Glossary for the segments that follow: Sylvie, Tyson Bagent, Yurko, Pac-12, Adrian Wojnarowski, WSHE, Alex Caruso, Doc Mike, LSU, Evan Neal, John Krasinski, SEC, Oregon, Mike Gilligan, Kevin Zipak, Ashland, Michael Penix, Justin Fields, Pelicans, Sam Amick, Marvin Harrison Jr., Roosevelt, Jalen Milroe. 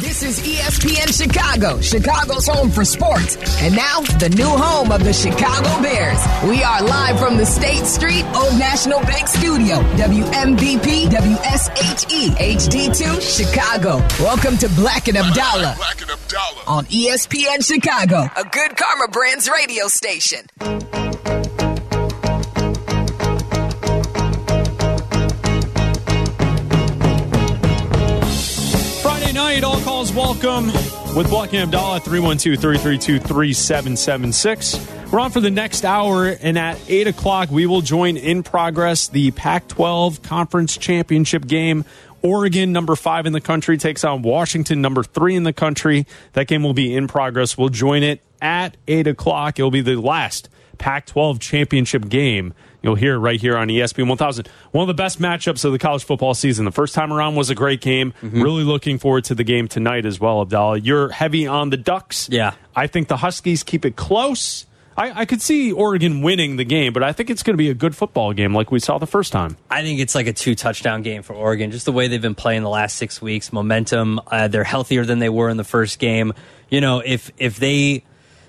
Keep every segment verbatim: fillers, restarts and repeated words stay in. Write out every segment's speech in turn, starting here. This is E S P N Chicago, Chicago's home for sports. And now, the new home of the Chicago Bears. We are live from the State Street Old National Bank Studio, W M V P, W S H E, H D two, Chicago. Welcome to Bleck and Abdalla on E S P N Chicago, a Good Karma Brands radio station. Night, all calls welcome with Bleck and Abdalla, three one two, three three two, three seven seven six. We're on for the next hour, and at eight o'clock, we will join in progress the Pac twelve Conference Championship game. Oregon, number five in the country, takes on Washington, number three in the country. That game will be in progress. We'll join it at eight o'clock. It'll be the last Pac twelve Championship game. You'll hear it right here on E S P N one thousand. One of the best matchups of the college football season. The first time around was a great game. Mm-hmm. Really looking forward to the game tonight as well, Abdalla. You're heavy on the Ducks. Yeah. I think the Huskies keep it close. I, I could see Oregon winning the game, but I think it's going to be a good football game like we saw the first time. I think it's like a two-touchdown game for Oregon. Just the way they've been playing the last six weeks. Momentum. Uh, they're healthier than they were in the first game. You know, if if they...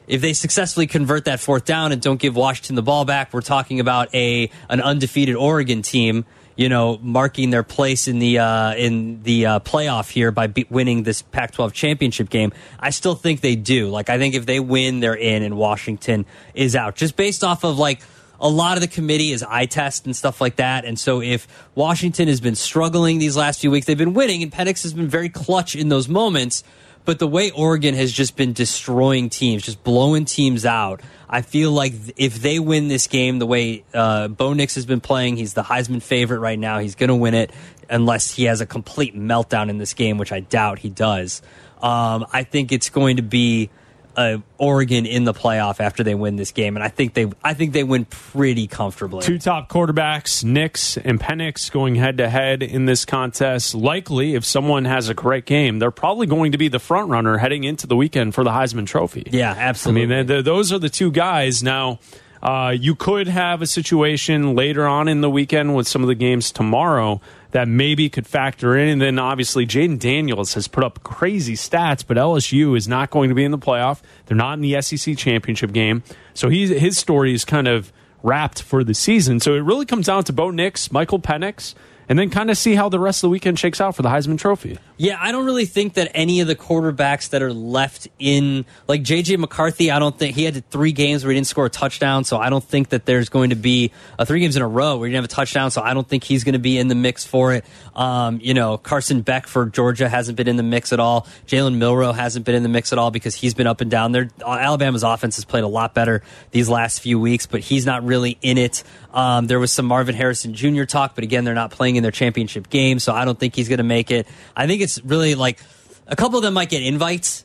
If they successfully convert that fourth down and don't give Washington the ball back, we're talking about a an undefeated Oregon team, you know, marking their place in the uh, in the uh, playoff here by be- winning this Pac twelve championship game. I still think they do. Like, I think if they win, they're in, and Washington is out. Just based off of like a lot of the committee is eye test and stuff like that. And so if Washington has been struggling these last few weeks, they've been winning, and Penix has been very clutch in those moments. But the way Oregon has just been destroying teams, just blowing teams out, I feel like if they win this game the way uh, Bo Nix has been playing, he's the Heisman favorite right now. He's going to win it unless he has a complete meltdown in this game, which I doubt he does. Um, I think it's going to be uh, Oregon in the playoff after they win this game, and I think they, I think they win pretty comfortably. Two top quarterbacks, Nix and Penix, going head-to-head in this contest. Likely, if someone has a correct game, they're probably going to be the front runner heading into the weekend for the Heisman Trophy. Yeah, absolutely. I mean, they're, they're, those are the two guys. Now, uh, you could have a situation later on in the weekend with some of the games tomorrow that maybe could factor in. And then, obviously, Jaden Daniels has put up crazy stats, but L S U is not going to be in the playoff. They're not in the S E C championship game. So he's, his story is kind of wrapped for the season. So it really comes down to Bo Nix, Michael Penix, and then kind of see how the rest of the weekend shakes out for the Heisman Trophy. Yeah, I don't really think that any of the quarterbacks that are left in, like J J. McCarthy, I don't think, he had three games where he didn't score a touchdown, so I don't think that there's going to be uh, three games in a row where he didn't have a touchdown, so I don't think he's going to be in the mix for it. Um, you know, Carson Beck for Georgia hasn't been in the mix at all. Jalen Milroe hasn't been in the mix at all because he's been up and down. Their, Alabama's offense has played a lot better these last few weeks, but he's not really in it. Um, there was some Marvin Harrison Junior talk, but again, they're not playing in their championship game, so I don't think he's going to make it. I think it's really like a couple of them might get invites,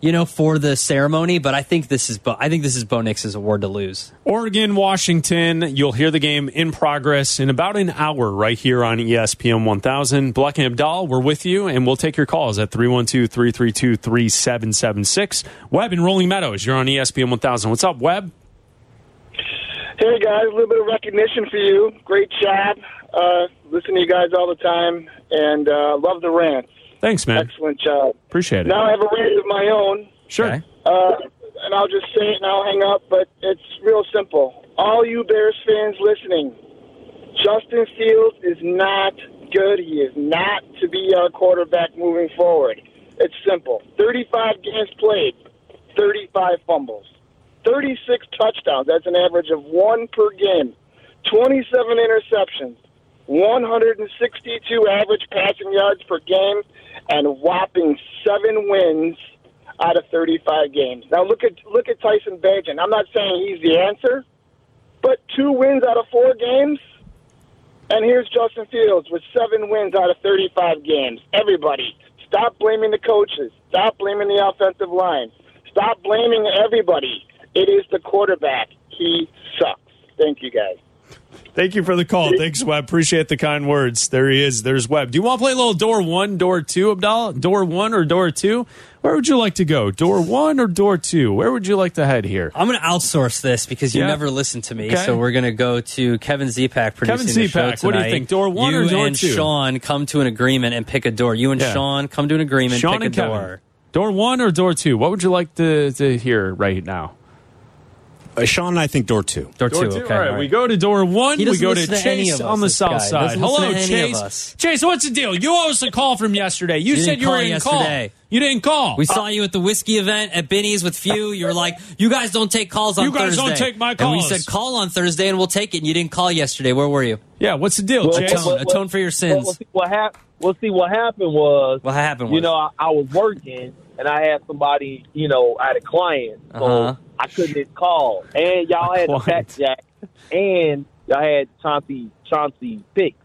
you know, for the ceremony, but I think this is Bo, I think this is Bo Nix's award to lose. Oregon, Washington, you'll hear the game in progress in about an hour right here on E S P N one thousand. Bleck and Abdalla, we're with you, and we'll take your calls at three one two, three three two, three seven seven six. Webb in Rolling Meadows, you're on E S P N one thousand. What's up, Webb? Hey, guys, a little bit of recognition for you. Great chat. Uh, listen to you guys all the time, and uh, love the rants. Thanks, man. Excellent job. Appreciate it. Now I have a rant of my own. Sure. Uh, and I'll just say it and I'll hang up, but it's real simple. All you Bears fans listening, Justin Fields is not good. He is not to be our quarterback moving forward. It's simple. thirty-five games played, thirty-five fumbles. thirty-six touchdowns. That's an average of one per game. twenty-seven interceptions. one hundred sixty-two average passing yards per game. And whopping seven wins out of thirty-five games. Now look at look at Tyson Bagent. I'm not saying he's the answer, but two wins out of four games. And here's Justin Fields with seven wins out of thirty-five games. Everybody, stop blaming the coaches. Stop blaming the offensive line. Stop blaming everybody. It is the quarterback. He sucks. Thank you, guys. Thank you for the call. Thanks, Webb. Appreciate the kind words. There he is. There's Webb. Do you want to play a little door one, door two, Abdalla? Door one or door two? Where would you like to go? Door one or door two? Where would you like to head here? I'm going to outsource this because you yeah. never listen to me. Okay. So we're going to go to Kevin Zipak producing Kevin Zipak, the show tonight. What do you think? Door one you or door two? You and Sean come to an agreement and pick a door. You and yeah. Sean come to an agreement Sean pick and pick a Kevin. Door. Door one or door two? What would you like to, to hear right now? Uh, Sean and I think door two. Door, door two, two, okay. All right. Right, we go to door one. We go to Chase on the south side. Hello, Chase. Chase, what's the deal? You owe us a call from yesterday. You, you said you were in call. You didn't call. We uh, saw you at the whiskey event at Binny's with Few. You were like, you guys don't take calls on Thursday. You guys Thursday. Don't take my calls. And we said, call on Thursday and we'll take it. And you didn't call yesterday. Where were you? Yeah, what's the deal, well, Chase? Atone, well, atone for your sins. Well, what, hap- well, see, what happened was, what happened was, you know, I, I was working. And I had somebody, you know, I had a client, so uh-huh. I couldn't call. And y'all My had client. The Fat Jack, and y'all had Chauncey, Chauncey Picks,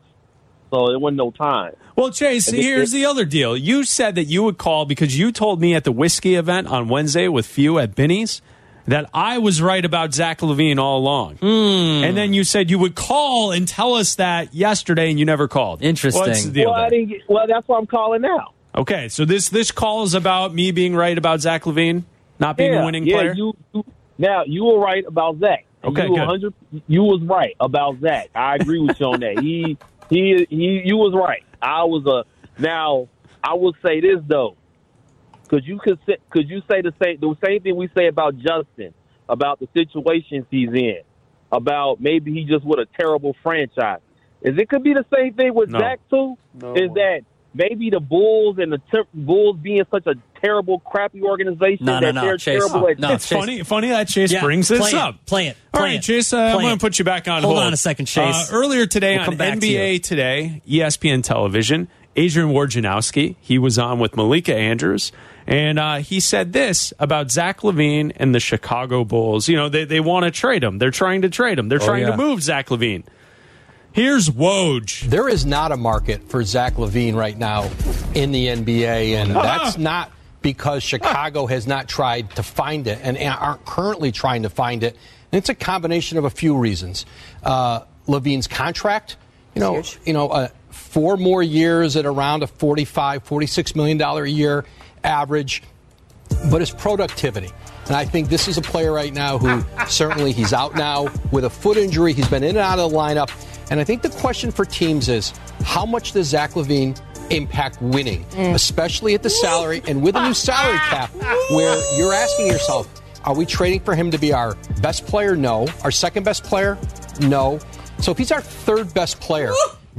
so it wasn't no time. Well, Chase, and here's it, the other deal. You said that you would call because you told me at the whiskey event on Wednesday with Few at Benny's that I was right about Zach LaVine all along. Mm. And then you said you would call and tell us that yesterday, and you never called. Interesting. What's the deal well, I didn't get, well, that's why I'm calling now. Okay, so this, this call is about me being right about Zach LaVine not being yeah, a winning yeah, player? You, you, now, you were right about Zach. Okay, you, good. You was right about Zach. I agree with you on that. He, he, he, you was right. I was a – now, I will say this, though. Could you could, could you say the same, the same thing we say about Justin, about the situations he's in, about maybe he just with a terrible franchise? Is it could be the same thing with no. Zach, too? No. Is that – maybe the Bulls and the ter- Bulls being such a terrible, crappy organization no, that no, no, they're Chase, terrible at. No, it's Chase. funny funny that Chase yeah, brings this play up. Play it. Play All right, it, Chase, uh, I'm going to put you back on hold. Hold on a second, Chase. Uh, earlier today we'll on N B A to Today, E S P N Television, Adrian Wojnarowski, he was on with Malika Andrews, and uh, he said this about Zach LaVine and the Chicago Bulls. You know, they, they want to trade him. They're trying to trade him. They're oh, trying yeah. to move Zach LaVine. Here's Woj. There is not a market for Zach LaVine right now in the N B A, and that's not because Chicago has not tried to find it and aren't currently trying to find it. And it's a combination of a few reasons. Uh, LaVine's contract, you know, you know, uh, four more years at around a forty-five, forty-six million dollars a year average, but his productivity. And I think this is a player right now who certainly he's out now with a foot injury. He's been in and out of the lineup. And I think the question for teams is, how much does Zach LaVine impact winning, mm. especially at the salary and with a new salary cap where you're asking yourself, are we trading for him to be our best player? No. Our second best player? No. So if he's our third best player,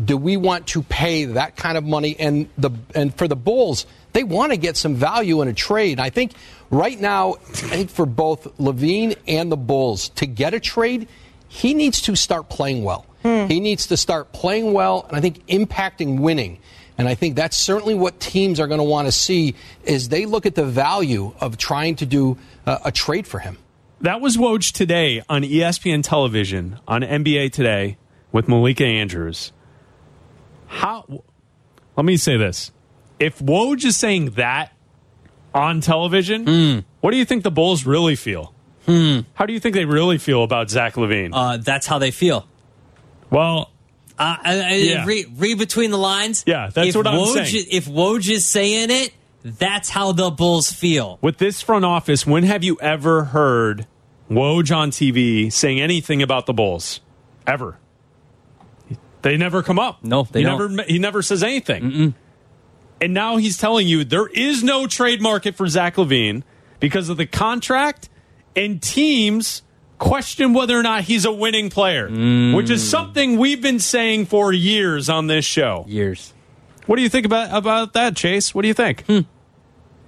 do we want to pay that kind of money? And the and for the Bulls, they want to get some value in a trade. And I think right now, I think for both LaVine and the Bulls, to get a trade, he needs to start playing well. Hmm. He needs to start playing well and I think impacting winning. And I think that's certainly what teams are going to want to see is they look at the value of trying to do uh, a trade for him. That was Woj today on E S P N Television on N B A Today with Malika Andrews. How? Let me say this. If Woj is saying that on television, mm. what do you think the Bulls really feel? Hmm. How do you think they really feel about Zach LaVine? Uh, that's how they feel. Well, uh, I, I, yeah. read, read between the lines. Yeah, that's if what I'm Woj, saying. If Woj is saying it, that's how the Bulls feel. With this front office, when have you ever heard Woj on T V saying anything about the Bulls? Ever. They never come up. No, they he don't. Never, he never says anything. Mm-mm. And now he's telling you there is no trade market for Zach LaVine because of the contract and teams question whether or not he's a winning player, mm. which is something we've been saying for years on this show. Years. What do you think about about that, Chase? What do you think? Hmm.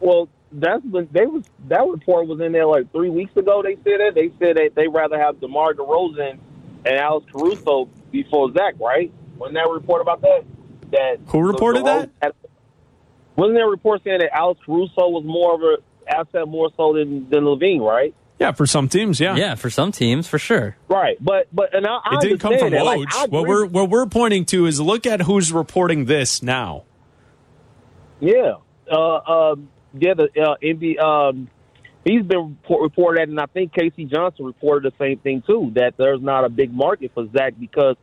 Well, that's they was that report was in there like three weeks ago. They said that they said that they'd rather have DeMar DeRozan and Alex Caruso before Zach, right? Wasn't that a report about that? That who reported that? Had, wasn't there a report saying that Alex Caruso was more of an asset more so than than LaVine, right? Yeah, for some teams, yeah. Yeah, for some teams, for sure. Right, but but and I, I it didn't come from Woj. Like, what we're what we're pointing to is look at who's reporting this now. Yeah, uh, uh, yeah, the uh, N B A, um, he's been report- reported, and I think Casey Johnson reported the same thing too, that there's not a big market for Zach because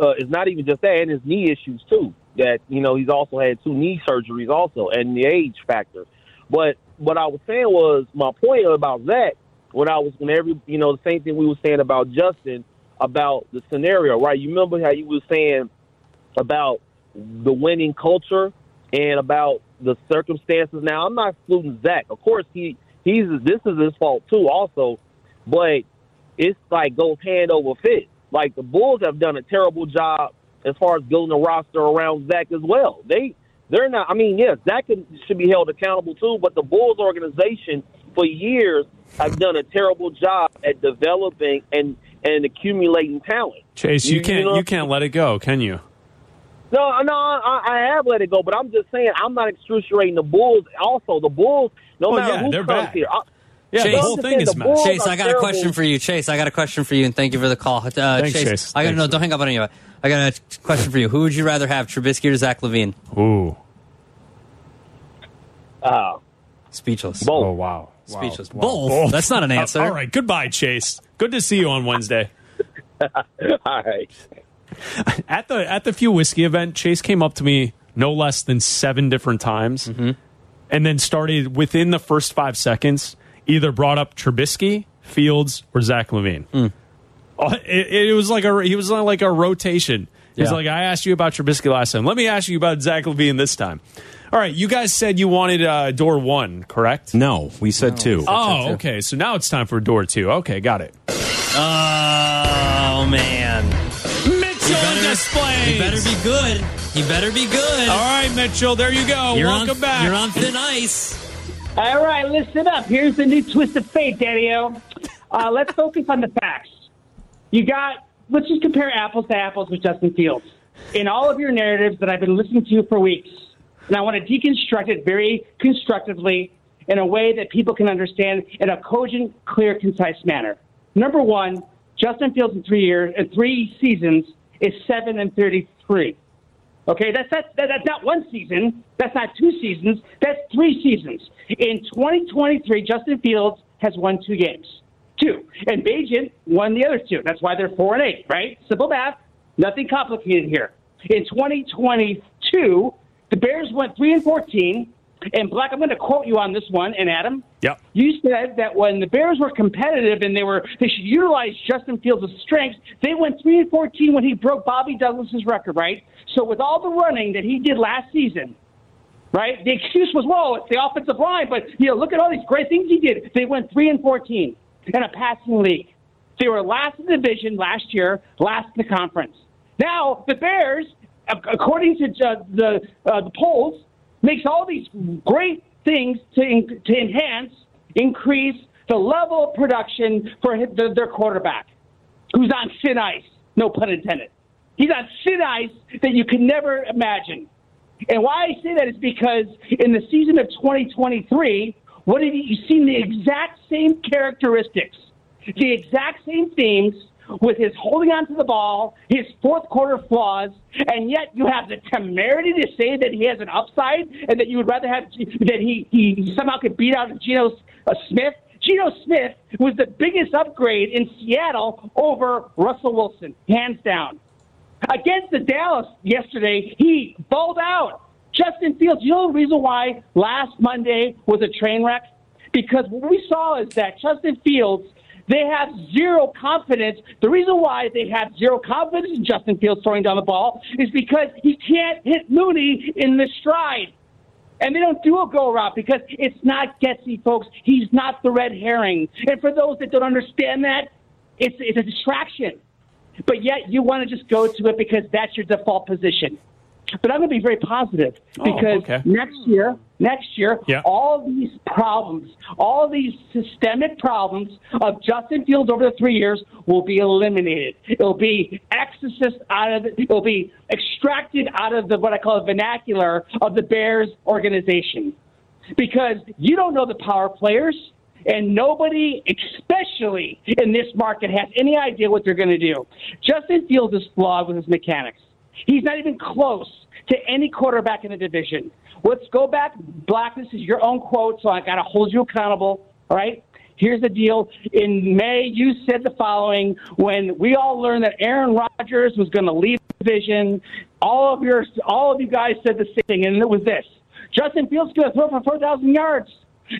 uh, it's not even just that, and his knee issues too. That, you know, he's also had two knee surgeries also, and the age factor. But what I was saying was, my point about Zach, when I was, when every, you know, the same thing we were saying about Justin, about the scenario, right? You remember how you were saying about the winning culture and about the circumstances. Now, I'm not excluding Zach. Of course, he he's this is his fault too also, but it's like goes hand over fist. Like, the Bulls have done a terrible job as far as building a roster around Zach as well. They they're not. I mean, yes, Zach can, should be held accountable too. But the Bulls organization for years have done a terrible job at developing and, and accumulating talent. Chase, you, you can't you, know? you can't let it go, can you? No, no, I, I have let it go. But I'm just saying, I'm not excruciating the Bulls. Also, the Bulls, no well, matter yeah, who comes back. here. I, Yeah, Chase, the whole thing is mad. Chase, I got terrible. a question for you. Chase, I got a question for you, and thank you for the call. Uh, Thanks, Chase, Chase. I got to know. Don't hang up on anybody. I got a question for you. Who would you rather have, Trubisky or Zach LaVine? Ooh. Uh, Speechless. Both. Oh, wow. Speechless. Wow. Both. Both. That's not an answer. All right. Goodbye, Chase. Good to see you on Wednesday. All right. At the, at the Few Whiskey event, Chase came up to me no less than seven different times, mm-hmm. and then started within the first five seconds either brought up Trubisky, Fields, or Zach LaVine. Mm. It, it was like a he was like a rotation. He's yeah. like, I asked you about Trubisky last time. Let me ask you about Zach LaVine this time. All right, you guys said you wanted uh, door one, correct? No, we said no, two. We said oh, two. Okay. So now it's time for door two. Okay, got it. Oh man, Mitchell better, displays. He better be good. He better be good. All right, Mitchell. There you go. You're Welcome on, back. You're on thin ice. All right, listen up. Here's the new twist of fate, Daddy-O. Uh, let's focus on the facts. You got, let's just compare apples to apples with Justin Fields. In all of your narratives that I've been listening to for weeks, and I want to deconstruct it very constructively in a way that people can understand in a cogent, clear, concise manner. Number one, Justin Fields in three years, in three seasons is seven and thirty-three. Okay, that's, that's, that's not one season. That's not two seasons. That's three seasons. In twenty twenty-three, Justin Fields has won two games. Two. And Bagent won the other two. That's why they're four and eight, right? Simple math. Nothing complicated here. In twenty twenty-two, the Bears went three and fourteen. And Bleck, I'm going to quote you on this one. And Adam, yep. you said that when the Bears were competitive and they were they should utilize Justin Fields' strengths, they went three and fourteen when he broke Bobby Douglas's record, right? So with all the running that he did last season, right? The excuse was, "Whoa, it's the offensive line," but you know, look at all these great things he did. They went three and fourteen in a passing league. They were last in the division last year, last in the conference. Now the Bears, according to the uh, the polls, makes all these great things to to enhance, increase the level of production for his, the, their quarterback, who's on thin ice, no pun intended. He's on thin ice that you can never imagine. And why I say that is because in the season of twenty twenty-three, what have you seen the exact same characteristics, the exact same themes, with his holding on to the ball, his fourth-quarter flaws, and yet you have the temerity to say that he has an upside and that you would rather have that he, he somehow could beat out Geno uh, Smith. Geno Smith was the biggest upgrade in Seattle over Russell Wilson, hands down. Against the Dallas yesterday, he balled out. Justin Fields, you know the reason why last Monday was a train wreck? Because what we saw is that Justin Fields, they have zero confidence. The reason why they have zero confidence in Justin Fields throwing down the ball is because he can't hit Mooney in the stride. And they don't do a go route because it's not gutsy, folks. He's not the red herring. And for those that don't understand that, it's, it's a distraction. But yet you want to just go to it because that's your default position. But I'm going to be very positive because oh, okay. next year, next year, yeah. all these problems, all these systemic problems of Justin Fields over the three years will be eliminated. It'll be exorcised out of, it'll be extracted out of the what I call the vernacular of the Bears organization, because you don't know the power players, and nobody, especially in this market, has any idea what they're going to do. Justin Fields is flawed with his mechanics. He's not even close to any quarterback in the division. Let's go back. Black, this is your own quote, so I got to hold you accountable. All right? Here's the deal. In May, you said the following when we all learned that Aaron Rodgers was going to leave the division. All of your, all of you guys said the same thing, and it was this: Justin Fields is going to throw for four thousand yards.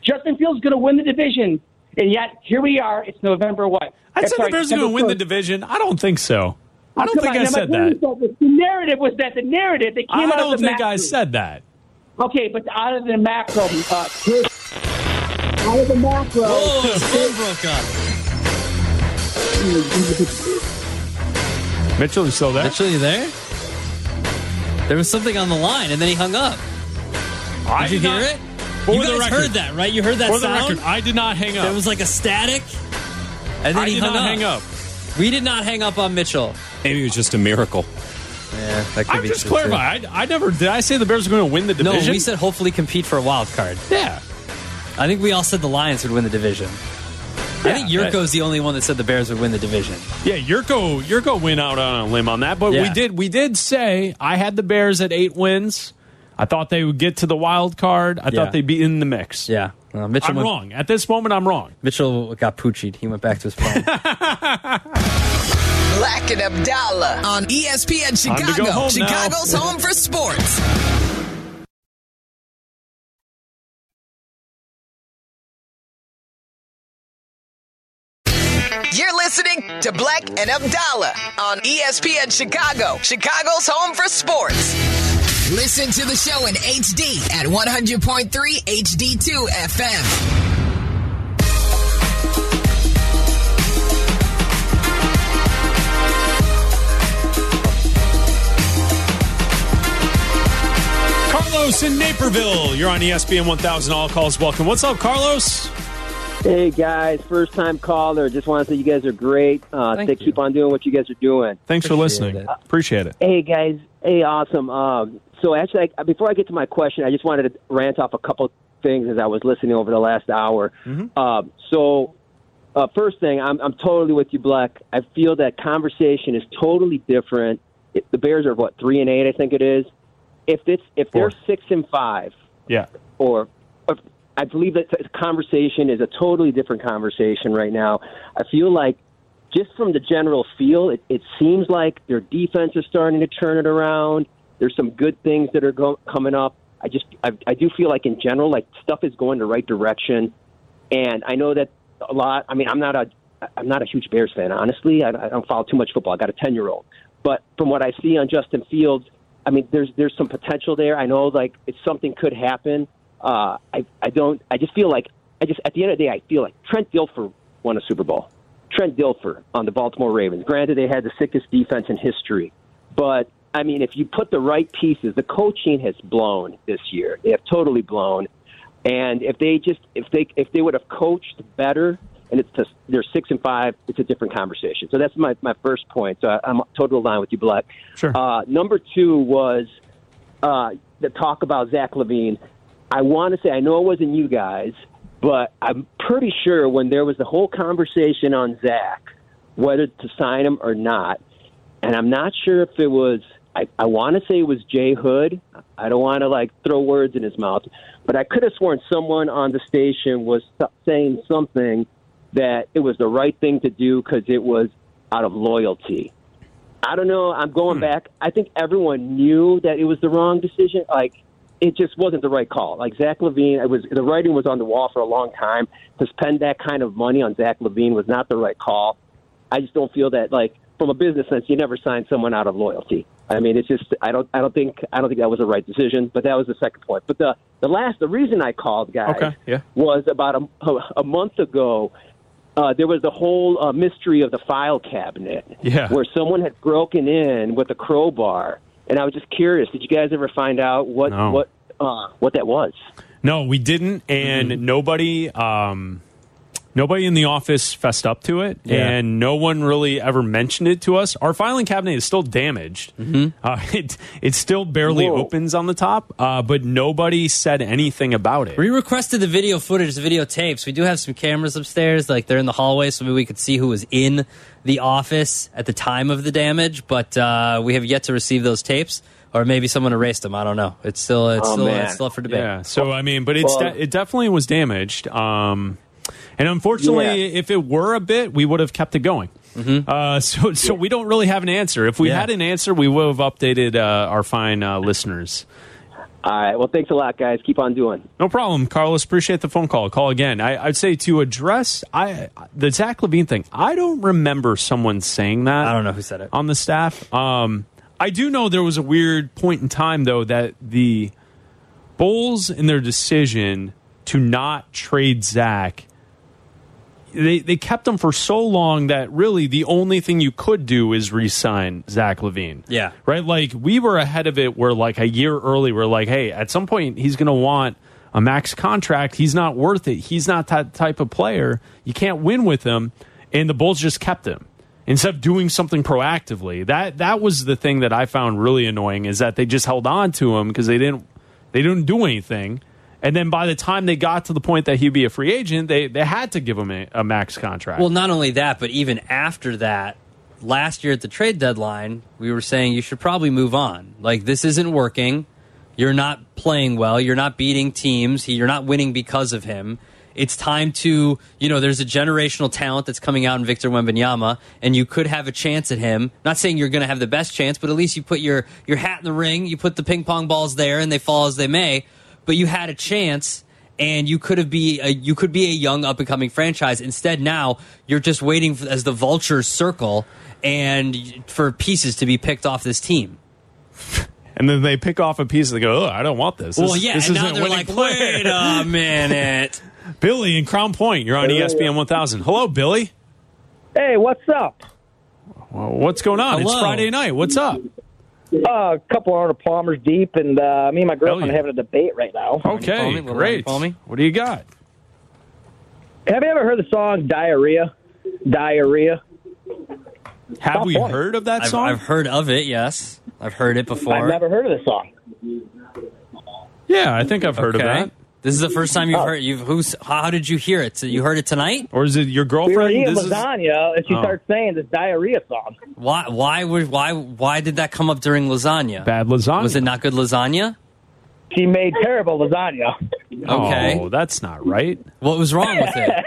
Justin Fields is going to win the division. And yet, here we are. It's November what? I said the Bears are going to win the division. I don't think so. I don't think I said that. The narrative was that the narrative that came out of the macro. I don't think I said that. Okay, but out of the macro, uh, out of the macro. Whoa, the phone broke up. Mitchell, you still there? Mitchell, you there? There was something on the line, and then he hung up. Did you hear it? You guys heard that, right? You heard that sound? For the record, I did not hang up. There was like a static, and then he hung up. I did not hang up. We did not hang up on Mitchell. Maybe it was just a miracle. Yeah, that could be true. I'm just clarifying. I, I never did. I say the Bears are going to win the division. No, we said hopefully compete for a wild card. Yeah, I think we all said the Lions would win the division. Yeah, I think Yurko's the only one that said the Bears would win the division. Yeah, Yurko, Yurko went out on a limb on that, but yeah. we did. We did say I had the Bears at eight wins. I thought they would get to the wild card. I yeah. thought they'd be in the mix. Yeah. Uh, Mitchell I'm went, wrong. At this moment, I'm wrong. Mitchell got poochied. He went back to his phone. Black and Abdalla on E S P N Chicago. Home Chicago's now. Home for sports. You're listening to Black and Abdalla on E S P N Chicago. Chicago's home for sports. Listen to the show in H D at one hundred point three H D two F M. Carlos in Naperville, you're on E S P N one thousand. All calls welcome. What's up, Carlos? Hey, guys. First-time caller. Just want to say you guys are great. Uh, Thank they you. Keep on doing what you guys are doing. Thanks Appreciate for listening. It. Appreciate it. Hey, guys. Hey, awesome. Um, so, actually, I, before I get to my question, I just wanted to rant off a couple things as I was listening over the last hour. Mm-hmm. Um, so, uh, first thing, I'm, I'm totally with you, Bleck. I feel that conversation is totally different. It, the Bears are, what, three and eight, I think it is? If it's if Four. they're six and five, yeah, or if, I believe that the conversation is a totally different conversation right now. I feel like just from the general feel, it, it seems like their defense is starting to turn it around. There's some good things that are go- coming up. I just, I, I do feel like in general, like stuff is going the right direction. And I know that a lot. I mean, I'm not a, I'm not a huge Bears fan, honestly. I, I don't follow too much football. I got a ten year old, but from what I see on Justin Fields, I mean, there's there's some potential there. I know like it's something could happen. Uh, I I don't. I just feel like I just at the end of the day, I feel like Trent Dilfer won a Super Bowl. Trent Dilfer on the Baltimore Ravens. Granted, they had the sickest defense in history, but I mean, if you put the right pieces, the coaching has blown this year. They have totally blown. And if they just if they if they would have coached better, and it's just, they're six and five, it's a different conversation. So that's my, my first point. So I, I'm totally aligned with you, Black. Sure. Uh, number two was uh, the talk about Zach LaVine. I want to say, I know it wasn't you guys, but I'm pretty sure when there was the whole conversation on Zach, whether to sign him or not, and I'm not sure if it was, I, I want to say it was Jay Hood. I don't want to, like, throw words in his mouth, but I could have sworn someone on the station was saying something that it was the right thing to do because it was out of loyalty. I don't know. I'm going hmm. back. I think everyone knew that it was the wrong decision. Like, it just wasn't the right call. Like Zach LaVine, it was the writing was on the wall for a long time. To spend that kind of money on Zach LaVine was not the right call. I just don't feel that, like, from a business sense, you never sign someone out of loyalty. I mean, it's just I don't I don't think I don't think that was the right decision. But that was the second point. But the the last the reason I called, guys, okay, yeah. was about a, a month ago. Uh, there was the whole uh, mystery of the file cabinet, yeah. where someone had broken in with a crowbar. And I was just curious, did you guys ever find out what no. what uh, what that was? No, we didn't, and mm-hmm. nobody um, nobody in the office fessed up to it, yeah. and no one really ever mentioned it to us. Our filing cabinet is still damaged. Mm-hmm. Uh, it, it still barely Whoa. opens on the top, uh, but nobody said anything about it. We requested the video footage, the videotapes. We do have some cameras upstairs, like they're in the hallway, so maybe we could see who was in the office at the time of the damage, but uh, we have yet to receive those tapes, or maybe someone erased them. I don't know. It's still it's oh, still, it's still up for debate. Yeah. So I mean, but it's well, de- it definitely was damaged. Um, And unfortunately, yeah. if it were a bit, we would have kept it going. Mm-hmm. Uh, so so yeah. we don't really have an answer. If we yeah. had an answer, we would have updated uh, our fine uh, listeners. All right. Well, thanks a lot, guys. Keep on doing. No problem, Carlos. Appreciate the phone call. Call again. I, I'd say to address I the Zach LaVine thing, I don't remember someone saying that. I don't know who said it. On the staff. Um, I do know there was a weird point in time, though, that the Bulls, in their decision to not trade Zach, they they kept him for so long that really the only thing you could do is re-sign Zach LaVine. Yeah. Right? Like, we were ahead of it where, like, a year early, we're like, hey, at some point he's going to want a max contract. He's not worth it. He's not that type of player. You can't win with him. And the Bulls just kept him instead of doing something proactively. That that was the thing that I found really annoying, is that they just held on to him because they didn't they didn't do anything. And then by the time they got to the point that he'd be a free agent, they, they had to give him a, a max contract. Well, not only that, but even after that, last year at the trade deadline, we were saying you should probably move on. Like, this isn't working. You're not playing well. You're not beating teams. He, you're not winning because of him. It's time to, you know, there's a generational talent that's coming out in Victor Wembanyama, and you could have a chance at him. Not saying you're going to have the best chance, but at least you put your, your hat in the ring. You put the ping pong balls there, and they fall as they may. But you had a chance, and you could have be a, you could be a young up and coming franchise. Instead, now you're just waiting for, as the vultures circle, and for pieces to be picked off this team. And then they pick off a piece and they go, "Oh, I don't want this." Well, this, yeah, this and now they're like, player. "Wait a minute, Billy in Crown Point, you're on hey, E S P N one thousand." Hello, Billy. Hey, what's up? Well, what's going on? Hello. It's Friday night. What's up? Uh, a couple hundred Palmers deep, and uh, me and my girlfriend are having a debate right now. Okay, great. What do you got? Have you ever heard the song Diarrhea? Diarrhea? Have we heard of that song? I've, I've heard of it, yes. I've heard it before. I've never heard of the song. Yeah, I think I've heard okay. of that. This is the first time you've oh. heard you've who's how did you hear it? So you heard it tonight? Or is it your girlfriend? We were eating this lasagna is... and she oh. starts saying this diarrhea song. Why why would why why did that come up during lasagna? Bad lasagna. Was it not good lasagna? She made terrible lasagna. Okay. Oh, that's not right. What was wrong with it?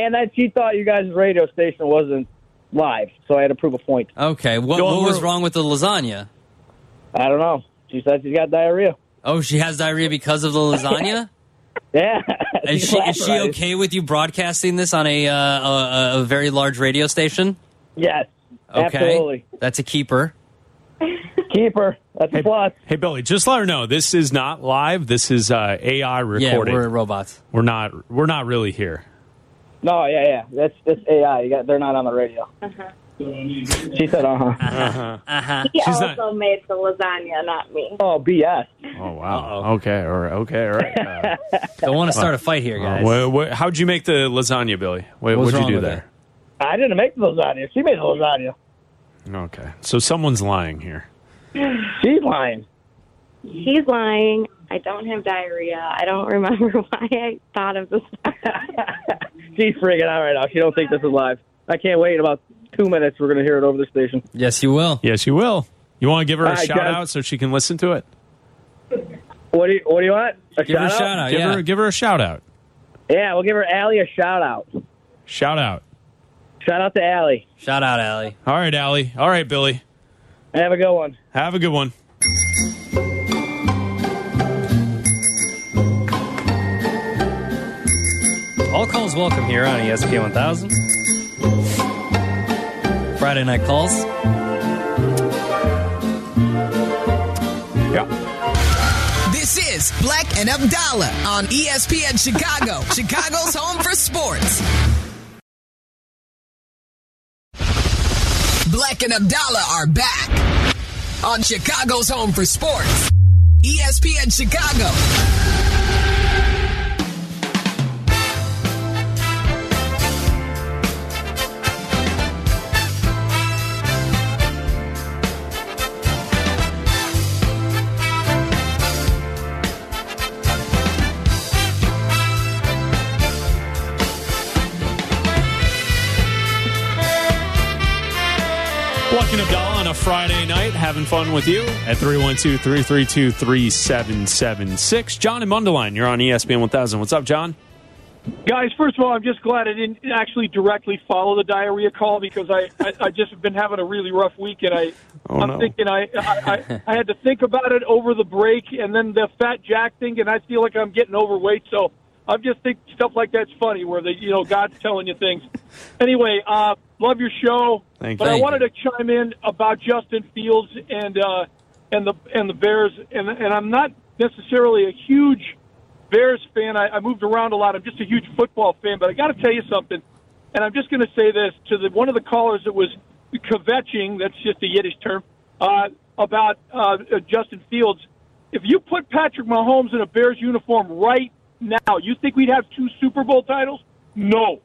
And then she thought you guys' radio station wasn't live, so I had to prove a point. Okay. What Yo, what was wrong with the lasagna? I don't know. She said she's got diarrhea. Oh, she has diarrhea because of the lasagna? Yeah. Is she, is she okay with you broadcasting this on a, uh, a a very large radio station? Yes. Okay. Absolutely. That's a keeper. Keeper. That's hey, a plus. Hey, Billy, just let her know this is not live. This is uh, A I recorded. Yeah, we're robots. We're not. We're not really here. No. Yeah. Yeah. That's that's A I. You got, they're not on the radio. Uh huh. She said, uh-huh. Uh-huh. Uh-huh. He She's also not... made the lasagna, not me. Oh, B S. Oh, wow. Uh-oh. Okay, all right. Okay, all right. Uh, Don't want to start uh, a fight here, guys. Uh, what, what, how'd you make the lasagna, Billy? What, what'd you do there? It? I didn't make the lasagna. She made the lasagna. Okay. So someone's lying here. She's lying. He's lying. I don't have diarrhea. I don't remember why I thought of this. She's freaking out right now. She don't think this is live. I can't wait about... Two minutes, we're going to hear it over the station. Yes, you will. Yes, you will. You want to give her All a right, shout-out so she can listen to it? What do you, what do you want? A give shout her a shout-out, give, yeah. her, give her a shout-out. Yeah, we'll give her Allie a shout-out. Shout-out. Shout-out to Allie. Shout-out, Allie. All right, Allie. All right, Billy. Have a good one. Have a good one. All calls welcome here on E S P N one thousand. Friday night calls. Yeah. This is Bleck and Abdalla on E S P N Chicago, Chicago's home for sports. Bleck and Abdalla are back on Chicago's home for sports. E S P N Chicago. Abdalla on a Friday night, having fun with you at three one two, three three two, three seven seven six. John in Mundelein, you're on E S P N one thousand. What's up, John? Guys, first of all, I'm just glad I didn't actually directly follow the diarrhea call because I, I, I just have been having a really rough week, and I, oh, I'm no. thinking I, I, I, I had to think about it over the break, and then the Fat Jack thing, and I feel like I'm getting overweight, so I just think stuff like that's funny where, they, you know, God's telling you things. Anyway, uh, love your show. Thank but you. I wanted to chime in about Justin Fields and uh, and the and the Bears, and and I'm not necessarily a huge Bears fan. I, I moved around a lot. I'm just a huge football fan, but I got to tell you something, and I'm just going to say this to the one of the callers that was kvetching, that's just a Yiddish term, uh, about uh, Justin Fields. If you put Patrick Mahomes in a Bears uniform right now, you think we'd have two Super Bowl titles? No.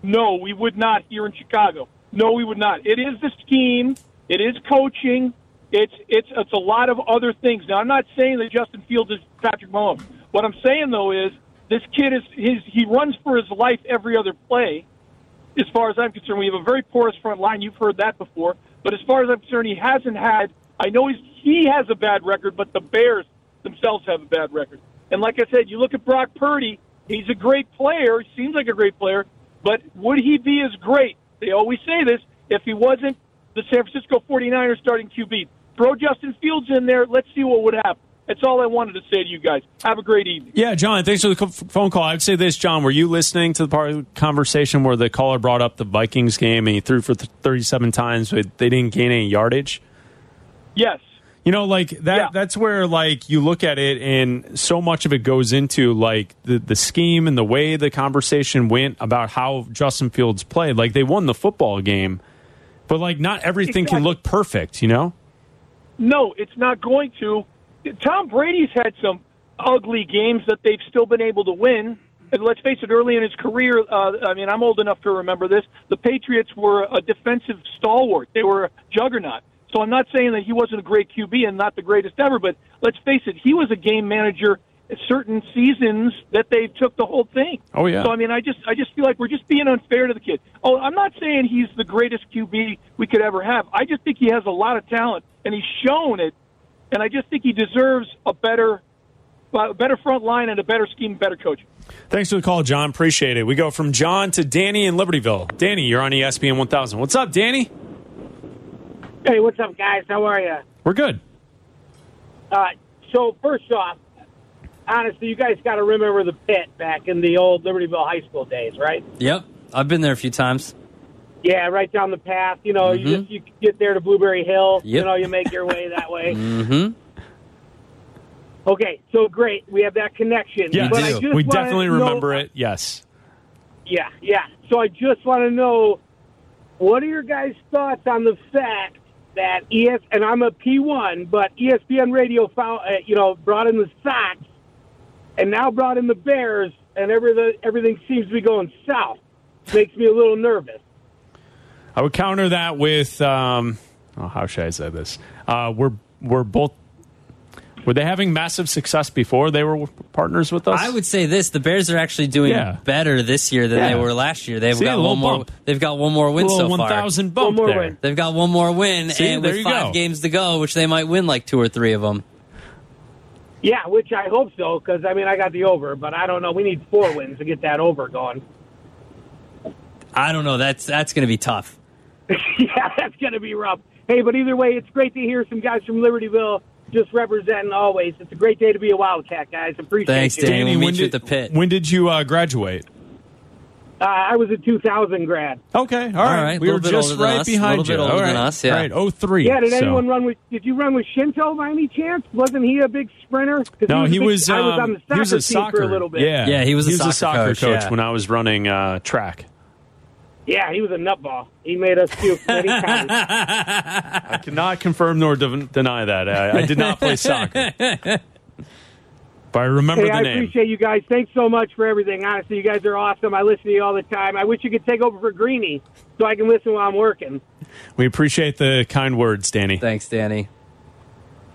No, we would not here in Chicago. No, we would not. It is the scheme. It is coaching. It's it's it's a lot of other things. Now, I'm not saying that Justin Fields is Patrick Mahomes. What I'm saying, though, is this kid, is his he runs for his life every other play. As far as I'm concerned, we have a very porous front line. You've heard that before. But as far as I'm concerned, he hasn't had – I know he's, he has a bad record, but the Bears themselves have a bad record. And like I said, you look at Brock Purdy, he's a great player, he seems like a great player, but would he be as great? They always say this, if he wasn't the San Francisco forty-niners starting Q B. Throw Justin Fields in there, let's see what would happen. That's all I wanted to say to you guys. Have a great evening. Yeah, John, thanks for the phone call. I would say this, John, were you listening to the part of the conversation where the caller brought up the Vikings game and he threw for thirty-seven times, but they didn't gain any yardage? Yes. You know, like that. Yeah. That's where, like, you look at it, and so much of it goes into like the, the scheme and the way the conversation went about how Justin Fields played. Like, they won the football game, but like not everything exactly. can look perfect. You know? No, it's not going to. Tom Brady's had some ugly games that they've still been able to win. And let's face it, early in his career, uh, I mean, I'm old enough to remember this. The Patriots were a defensive stalwart. They were a juggernaut. So I'm not saying that he wasn't a great Q B and not the greatest ever, but let's face it, he was a game manager certain seasons that they took the whole thing. Oh, yeah. So, I mean, I just I just feel like we're just being unfair to the kid. Oh, I'm not saying he's the greatest Q B we could ever have. I just think he has a lot of talent, and he's shown it, and I just think he deserves a better, a better front line and a better scheme, better coach. Thanks for the call, John. Appreciate it. We go from John to Danny in Libertyville. Danny, you're on E S P N one thousand. What's up, Danny? Hey, what's up, guys? How are you? We're good. Uh, so, first off, honestly, you guys got to remember the pit back in the old Libertyville High School days, right? Yep. I've been there a few times. Yeah, right down the path. You know, mm-hmm. you, just, you get there to Blueberry Hill. Yep. You know, you make your way that way. Mm-hmm. Okay, so great. We have that connection. Yeah, but I just we definitely remember know... it. Yes. Yeah, yeah. So I just want to know, what are your guys' thoughts on the fact that E S and I'm a P one, but E S P N Radio found, uh, you know, brought in the Sox, and now brought in the Bears, and everything everything seems to be going south. Makes me a little nervous. I would counter that with, um, oh, how should I say this? Uh, we're we're both. Were they having massive success before they were partners with us? I would say this: the Bears are actually doing yeah. better this year than yeah. they were last year. They've See, got one more. Bump. They've got one more win a so 1, far. one thousand bump one more there. Win. They've got one more win, See, and with five go. games to go, which they might win like two or three of them. Yeah, which I hope so, because I mean I got the over, but I don't know. We need four wins to get that over going. I don't know. That's that's going to be tough. Yeah, that's going to be rough. Hey, but either way, it's great to hear some guys from Libertyville. Just representing always. It's a great day to be a Wildcat, guys. Appreciate Thanks, you. Thanks, Danny. We'll meet when you did, at the pit. When did you uh, graduate? Uh, I was a two thousand grad. Okay, all right. All right. We were just right behind you. A little bit older than us, yeah. All right, oh three. Yeah, did so. anyone run with, did you run with Shinto by any chance? Wasn't he a big sprinter? No, he was, he was, big, um, I was on the soccer he was a soccer team for a little bit. Yeah, yeah he was a he soccer, was a soccer coach, coach yeah. when I was running uh, track. Yeah, he was a nutball. He made us puke many times. I cannot confirm nor de- deny that. I, I did not play soccer. But I remember hey, the I name. I appreciate you guys. Thanks so much for everything. Honestly, you guys are awesome. I listen to you all the time. I wish you could take over for Greeny so I can listen while I'm working. We appreciate the kind words, Danny. Thanks, Danny.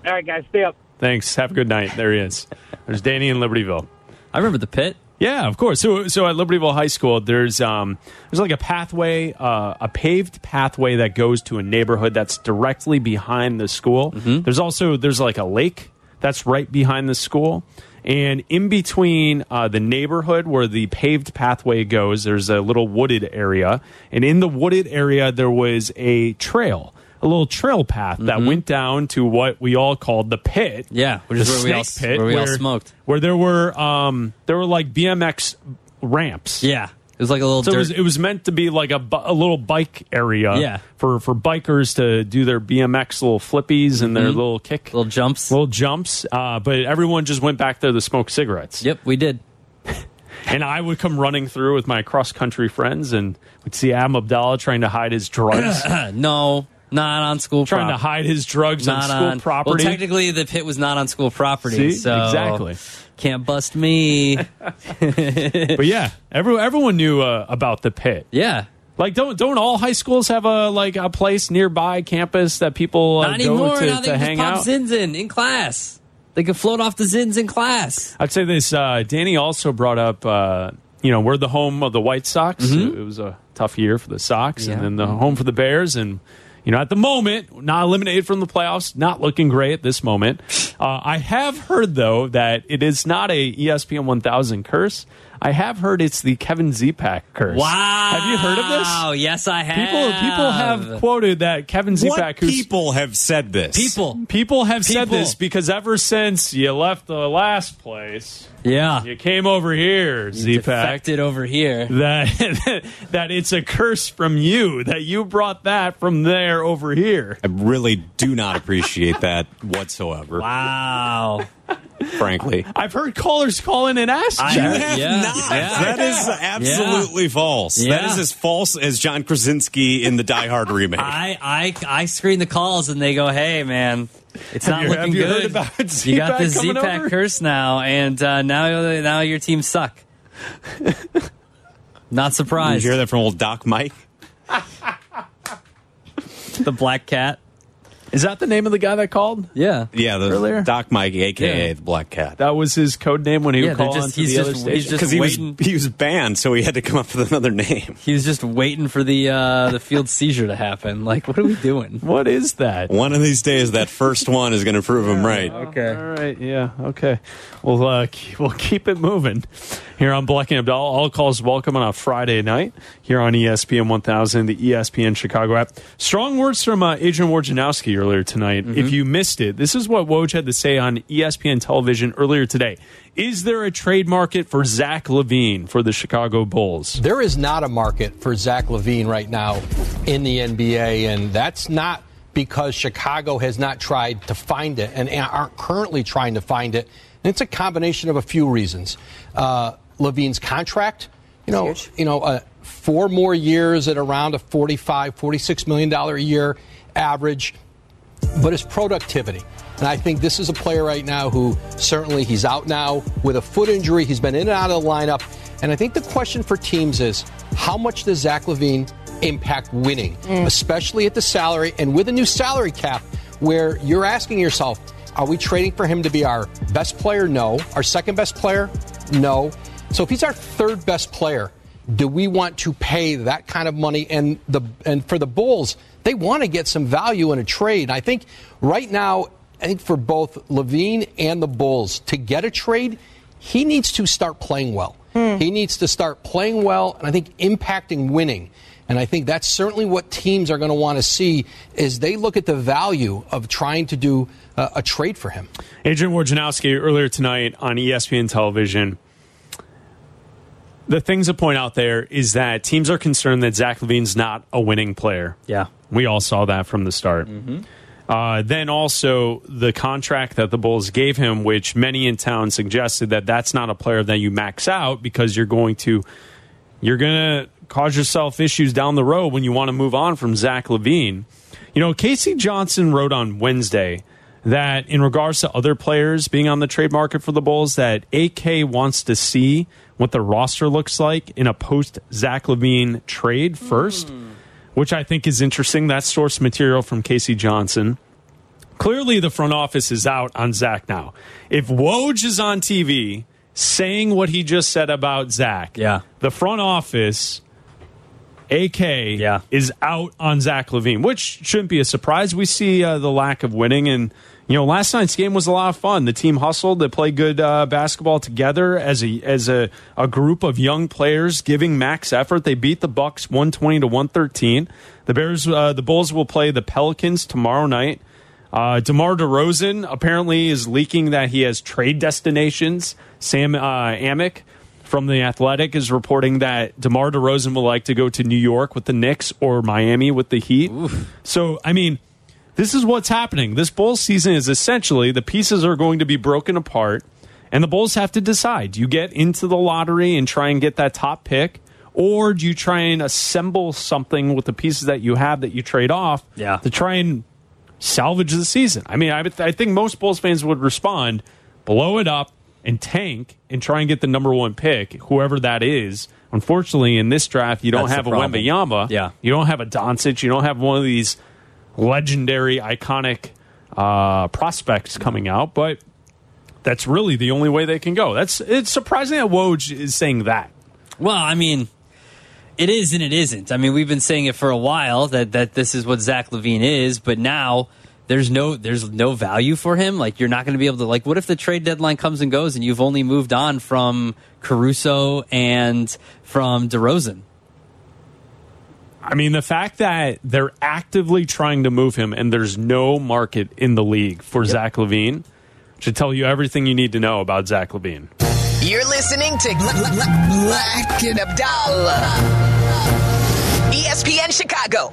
All right, guys. Stay up. Thanks. Have a good night. There he is. There's Danny in Libertyville. I remember the pit. Yeah, of course. So, so at Libertyville High School, there's um, there's like a pathway, uh, a paved pathway that goes to a neighborhood that's directly behind the school. Mm-hmm. There's also there's like a lake that's right behind the school, And in between uh, the neighborhood where the paved pathway goes, there's a little wooded area. And in the wooded area, there was a trail, a little trail path mm-hmm. that went down to what we all called the pit. Yeah, which is where we all, pit, where we all where, smoked. Where there were um, there were like B M X ramps. Yeah. It was like a little. So dirt. It, was, it was meant to be like a, a little bike area. Yeah. for for bikers to do their B M X little flippies and mm-hmm. their little kick, little jumps, little jumps. Uh, but everyone just went back there to smoke cigarettes. Yep, we did. And I would come running through with my cross country friends, and we'd see Adam Abdalla trying to hide his drugs. No. Not on school property. Trying prop- to hide his drugs not on school on, property. Well, technically, the pit was not on school property. See? So exactly. Can't bust me. But yeah, every, everyone knew uh, about the pit. Yeah. Like, don't don't all high schools have a like a place nearby campus that people uh, not go anymore. to, now they to hang pop out? Zins in, in class. They could float off the Zins in class. I'd say this. Uh, Danny also brought up, uh, you know, we're the home of the White Sox. Mm-hmm. It, it was a tough year for the Sox. Yeah. And then the mm-hmm. home for the Bears and... You know, at the moment, not eliminated from the playoffs, not looking great at this moment. Uh, I have heard, though, that it is not a E S P N one thousand curse. I have heard it's the Kevin Zipak curse. Wow. Have you heard of this? Oh, yes, I have. People, people have quoted that Kevin Zipak. What people have said this? People. People have people. said this because ever since you left the last place, yeah, you came over here, you Zipak. Defected over here. That, that it's a curse from you, that you brought that from there over here. I really do not appreciate that whatsoever. Wow. Frankly, I've heard callers call in and ask. You have yeah. not. Yeah. That is absolutely yeah. false. Yeah. That is as false as John Krasinski in the Die Hard remake. I, I, I screen the calls and they go, "Hey, man, it's not have you, looking have you good. Heard about Z-Pack you got the Z-Pack curse now, and uh, now, now your team suck." Not surprised. Did you hear that from old Doc Mike? The Black Cat. Is that the name of the guy that called? Yeah. Yeah, the earlier? Doc Mike, a k a. Yeah. the Black Cat. That was his code name when he yeah, would call just, on to the just, other station. Because he, he was banned, so he had to come up with another name. He was just waiting for the uh, the field seizure to happen. Like, what are we doing? What is that? One of these days, that first one is going to prove yeah, him right. Okay. All right, yeah, okay. We'll, uh, keep, we'll keep it moving. Here on Bleck and Abdalla, all calls welcome on a Friday night here on E S P N one thousand, the E S P N Chicago app. Strong words from uh, Adrian Wojnarowski earlier tonight. Mm-hmm. If you missed it, this is what Woj had to say on E S P N television earlier today. Is there a trade market for Zach LaVine for the Chicago Bulls? There is not a market for Zach LaVine right now in the N B A, and that's not because Chicago has not tried to find it and aren't currently trying to find it. And it's a combination of a few reasons. Uh, LaVine's contract, you know, you know, uh, four more years at around a forty-five, forty-six million dollars a year average, but it's productivity. And I think this is a player right now who certainly he's out now with a foot injury. He's been in and out of the lineup. And I think the question for teams is, how much does Zach LaVine impact winning, mm. especially at the salary and with a new salary cap where you're asking yourself, are we trading for him to be our best player? No. Our second best player? No. So if he's our third best player, do we want to pay that kind of money? And the and for the Bulls, they want to get some value in a trade. I think right now, I think for both LaVine and the Bulls, to get a trade, he needs to start playing well. Hmm. He needs to start playing well, and I think impacting winning. And I think that's certainly what teams are going to want to see is they look at the value of trying to do a, a trade for him. Adrian Wojnarowski earlier tonight on E S P N television. The things to point out there is that teams are concerned that Zach LaVine's not a winning player. Yeah. We all saw that from the start. Mm-hmm. Uh, then also the contract that the Bulls gave him, which many in town suggested that that's not a player that you max out because you're going to you're going to cause yourself issues down the road when you want to move on from Zach LaVine. You know, Casey Johnson wrote on Wednesday that in regards to other players being on the trade market for the Bulls, that A K wants to see what the roster looks like in a post-Zach LaVine trade first, mm. which I think is interesting. That's source material from Casey Johnson. Clearly, the front office is out on Zach now. If Woj is on T V saying what he just said about Zach, yeah. the front office, A K, yeah. is out on Zach LaVine, which shouldn't be a surprise. We see uh, the lack of winning and you know, last night's game was a lot of fun. The team hustled. They played good uh, basketball together as a as a, a group of young players giving max effort. They beat the Bucks one twenty to one thirteen. The Bears, uh, the Bulls will play the Pelicans tomorrow night. Uh, DeMar DeRozan apparently is leaking that he has trade destinations. Sam uh, Amick from The Athletic is reporting that DeMar DeRozan would like to go to New York with the Knicks or Miami with the Heat. Oof. So, I mean, this is what's happening. This Bulls season is essentially the pieces are going to be broken apart, and the Bulls have to decide. Do you get into the lottery and try and get that top pick, or do you try and assemble something with the pieces that you have that you trade off yeah. to try and salvage the season? I mean, I, I think most Bulls fans would respond, blow it up, and tank and try and get the number one pick, whoever that is. Unfortunately, in this draft, you don't That's have a Wembanyama. Yeah. You don't have a Doncic. You don't have one of these legendary, iconic uh, prospects coming out, but that's really the only way they can go. That's it's surprising that Woj is saying that. Well, I mean, it is and it isn't. I mean, we've been saying it for a while that that this is what Zach LaVine is, but now there's no there's no value for him. Like, you're not going to be able to, like, what if the trade deadline comes and goes and you've only moved on from Caruso and from DeRozan? I mean, the fact that they're actively trying to move him and there's no market in the league for yep. Zach LaVine should tell you everything you need to know about Zach LaVine. You're listening to Bleck and Abdalla, E S P N Chicago.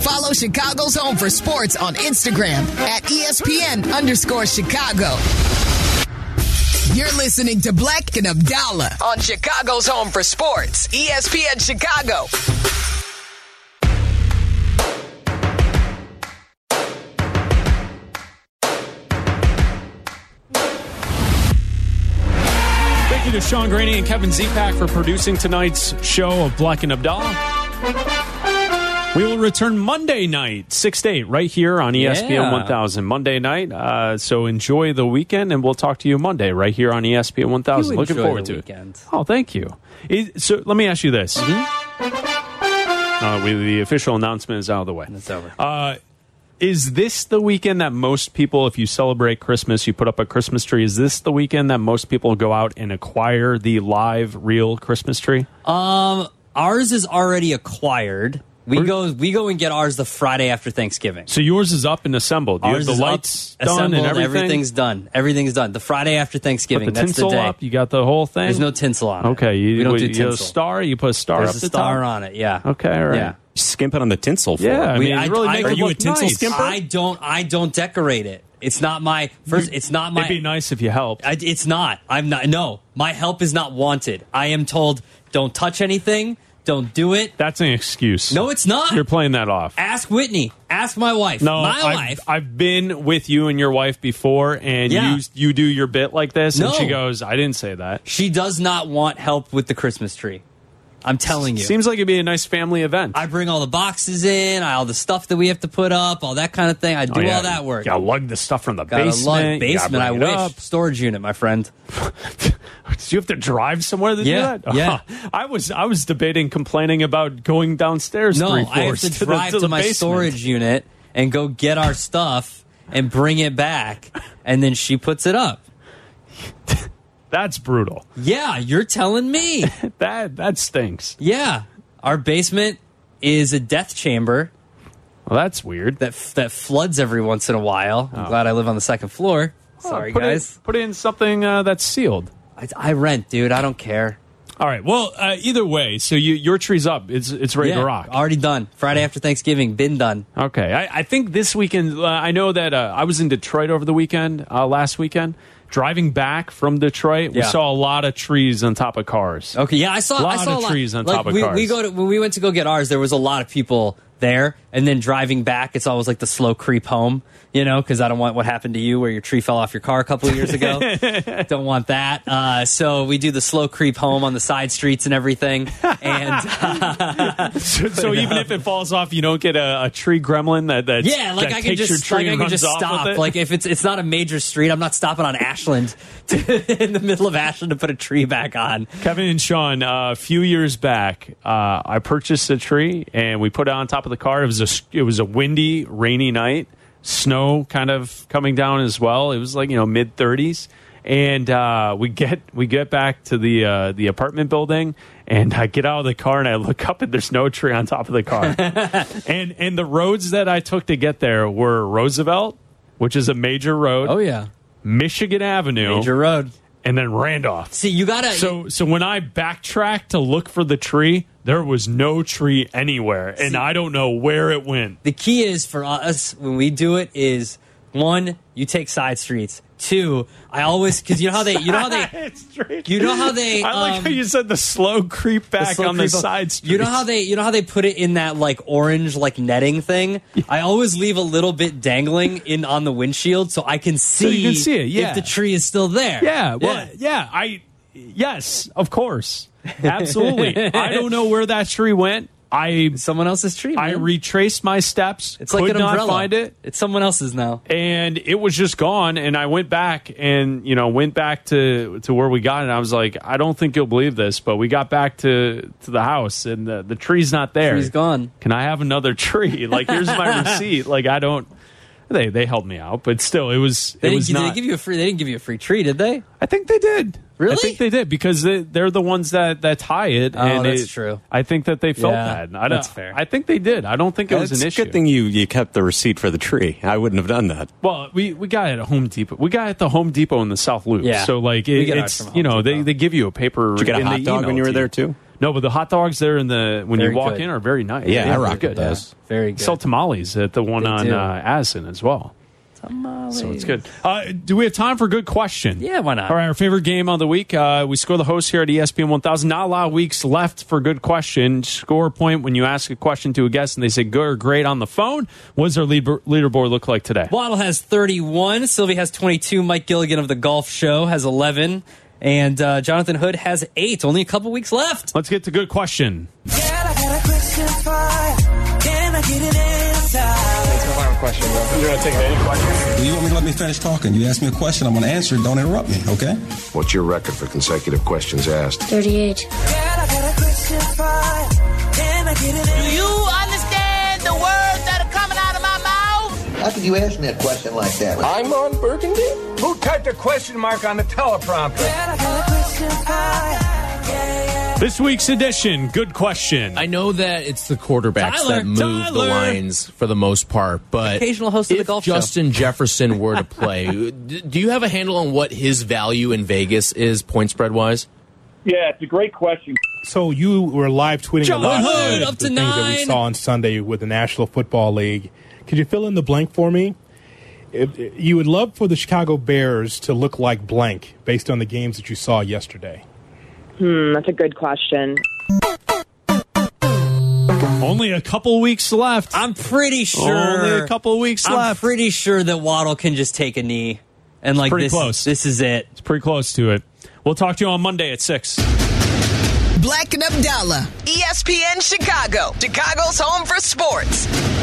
Follow Chicago's Home for Sports on Instagram at ESPN underscore Chicago. You're listening to Bleck and Abdalla on Chicago's Home for Sports, E S P N Chicago. Thank you to Sean Graney and Kevin Zipak for producing tonight's show of Bleck and Abdalla. We will return Monday night, six to eight, right here on E S P N yeah. one thousand. Monday night, uh, so enjoy the weekend, and we'll talk to you Monday right here on E S P N one thousand. Looking forward to weekend. it. Oh, thank you. It, so let me ask you this. Mm-hmm. Uh, we, the official announcement is out of the way. It's over. Uh, is this the weekend that most people, if you celebrate Christmas, you put up a Christmas tree, is this the weekend that most people go out and acquire the live, real Christmas tree? Um, ours is already acquired. We go we go and get ours the Friday after Thanksgiving. So yours is up and assembled. You ours have the lights up, done and everything? Everything's done. Everything's done. The Friday after Thanksgiving. Put the that's tinsel the day. Up. You got the whole thing? There's no tinsel on it. Okay. You, we don't do you tinsel. You star? You put a star There's up a the star top? On it, yeah. Okay, all right. Yeah. Skimping on the tinsel for yeah, it. I mean, I, really I, make I, it are you a tinsel nice. Skimper? I don't, I don't decorate it. It's not my first. It's not my. It'd be nice if you helped. I, it's not. I'm not. No. My help is not wanted. I am told, don't touch anything. Don't do it. That's an excuse. No, it's not. You're playing that off. Ask Whitney. Ask my wife. No, my I've, wife. I've been with you and your wife before, and yeah. you you do your bit like this, no. and she goes, I didn't say that. She does not want help with the Christmas tree. I'm telling you. Seems like it'd be a nice family event. I bring all the boxes in, all the stuff that we have to put up, all that kind of thing. I do oh, yeah. all that work. Gotta lug the stuff from the gotta basement. Lug basement. Gotta I wish. Up. Storage unit, my friend. Did you have to drive somewhere to yeah, do that? Yeah. Uh, I was I was debating complaining about going downstairs. No, three-fourths I have to, to drive the, to, to my basement. Storage unit and go get our stuff and bring it back, and then she puts it up. That's brutal. Yeah, you're telling me. that that stinks. Yeah. Our basement is a death chamber. Well, that's weird. That that floods every once in a while. I'm oh. glad I live on the second floor. Oh, Sorry, put guys. In, put in something uh, that's sealed. I, I rent, dude. I don't care. All right. Well, uh, either way, so you, your tree's up. It's it's ready yeah, to rock. Already done. Friday after Thanksgiving, been done. Okay. I, I think this weekend, uh, I know that uh, I was in Detroit over the weekend, uh, last weekend. Driving back from Detroit, yeah. we saw a lot of trees on top of cars. Okay, yeah, I saw a lot I saw of a lot. trees on like, top of we, cars. We go to, when we went to go get ours, there was a lot of people there, and then driving back, it's always like the slow creep home, you know, because I don't want what happened to you where your tree fell off your car a couple of years ago. Don't want that. Uh, so we do the slow creep home on the side streets and everything. And uh, so, so even um, if it falls off, you don't get a, a tree gremlin that that yeah, like that I can just like I can just stop. Like if it's it's not a major street, I'm not stopping on Ashland to, in the middle of Ashland to put a tree back on. Kevin and Sean, uh, a few years back, uh, I purchased a tree and we put it on top of the car. It was a it was a windy, rainy night. snow kind of coming down as well. It was like, you know, mid thirties. And uh, we get we get back to the uh, the apartment building, and I get out of the car and I look up and there's no tree on top of the car. and and the roads that I took to get there were Roosevelt, which is a major road. Oh yeah, Michigan Avenue, major road, and then Randolph. See, you gotta. So so when I backtracked to look for the tree, there was no tree anywhere, and see, I don't know where it went. The key is for us when we do it is, one, you take side streets. Two, I always, because you know how they, you know how they, you know how they. Um, I like how you said the slow creep back the slow on creep the up. Side streets. You know how they, you know how they put it in that like orange like netting thing. Yeah. I always leave a little bit dangling in on the windshield so I can see, so you can see it, yeah. if the tree is still there. Yeah, well, yeah, yeah I, yes, of course, absolutely. I don't know where that tree went. I someone else's tree. Man. I retraced my steps. It's could like an not umbrella. Find it. It's someone else's now, and it was just gone. And I went back, and you know, went back to, to where we got, and I was like, I don't think you'll believe this, but we got back to, to the house, and the, the tree's not there. Tree's gone. Can I have another tree? Like, here's my receipt. Like, I don't. They they helped me out, but still, it was they it was not. They give you a free. They didn't give you a free tree, did they? I think they did. Really? I think they did because they, they're the ones that, that tie it. Oh, and that's it, true. I think that they felt yeah, that. I that's fair. I think they did. I don't think it was an issue. It's a good thing you, you kept the receipt for the tree. I wouldn't have done that. Well, we, we got it at Home Depot. We got it at the Home Depot in the South Loop. Yeah. So, like, it, it's, you know, they, they give you a paper. Did you get a hot dog when you were there, too? No, but the hot dogs there in the when very you walk good. In are very nice. Yeah, yeah I rock good. Those. Yeah, very good. Sell tamales at the one they on uh, Addison as well. Tamales. So it's good. Uh, do we have time for a good question? Yeah, why not? All right, our favorite game of the week. Uh, we score the host here at E S P N one thousand. Not a lot of weeks left for good question. Score point when you ask a question to a guest and they say good or great on the phone. What does their lead- leaderboard look like today? Waddle has thirty-one. Sylvie has twenty-two. Mike Gilligan of The Golf Show has eleven. And uh, Jonathan Hood has eight. Only a couple weeks left. Let's get to good question. Girl, I got a question for you. Can I get an answer? That's my final question, bro. You want to take any question? You want me to let me finish talking? You ask me a question, I'm going to answer it. Don't interrupt me, okay? What's your record for consecutive questions asked? thirty-eight. Girl, I got a question for you. Can I get an answer? Do you understand the words that are coming out of my mouth? How could you ask me a question like that? I'm on Burgundy? Who typed a question mark on the teleprompter? This week's edition, good question. I know that it's the quarterbacks Tyler, that move Tyler. the lines for the most part, but occasional host of the golf Justin show. Jefferson were to play, do you have a handle on what his value in Vegas is point spread wise? Yeah, it's a great question. So you were live tweeting John a lot Hood, of up the to things nine. that we saw on Sunday with the National Football League. Could you fill in the blank for me? You would love for the Chicago Bears to look like blank based on the games that you saw yesterday. Hmm, that's a good question. Only a couple weeks left. I'm pretty sure. Only a couple weeks left. I'm pretty sure that Waddle can just take a knee and like this. Close. This is it. It's pretty close to it. We'll talk to you on Monday at six. Bleck and Abdalla, E S P N Chicago, Chicago's home for sports.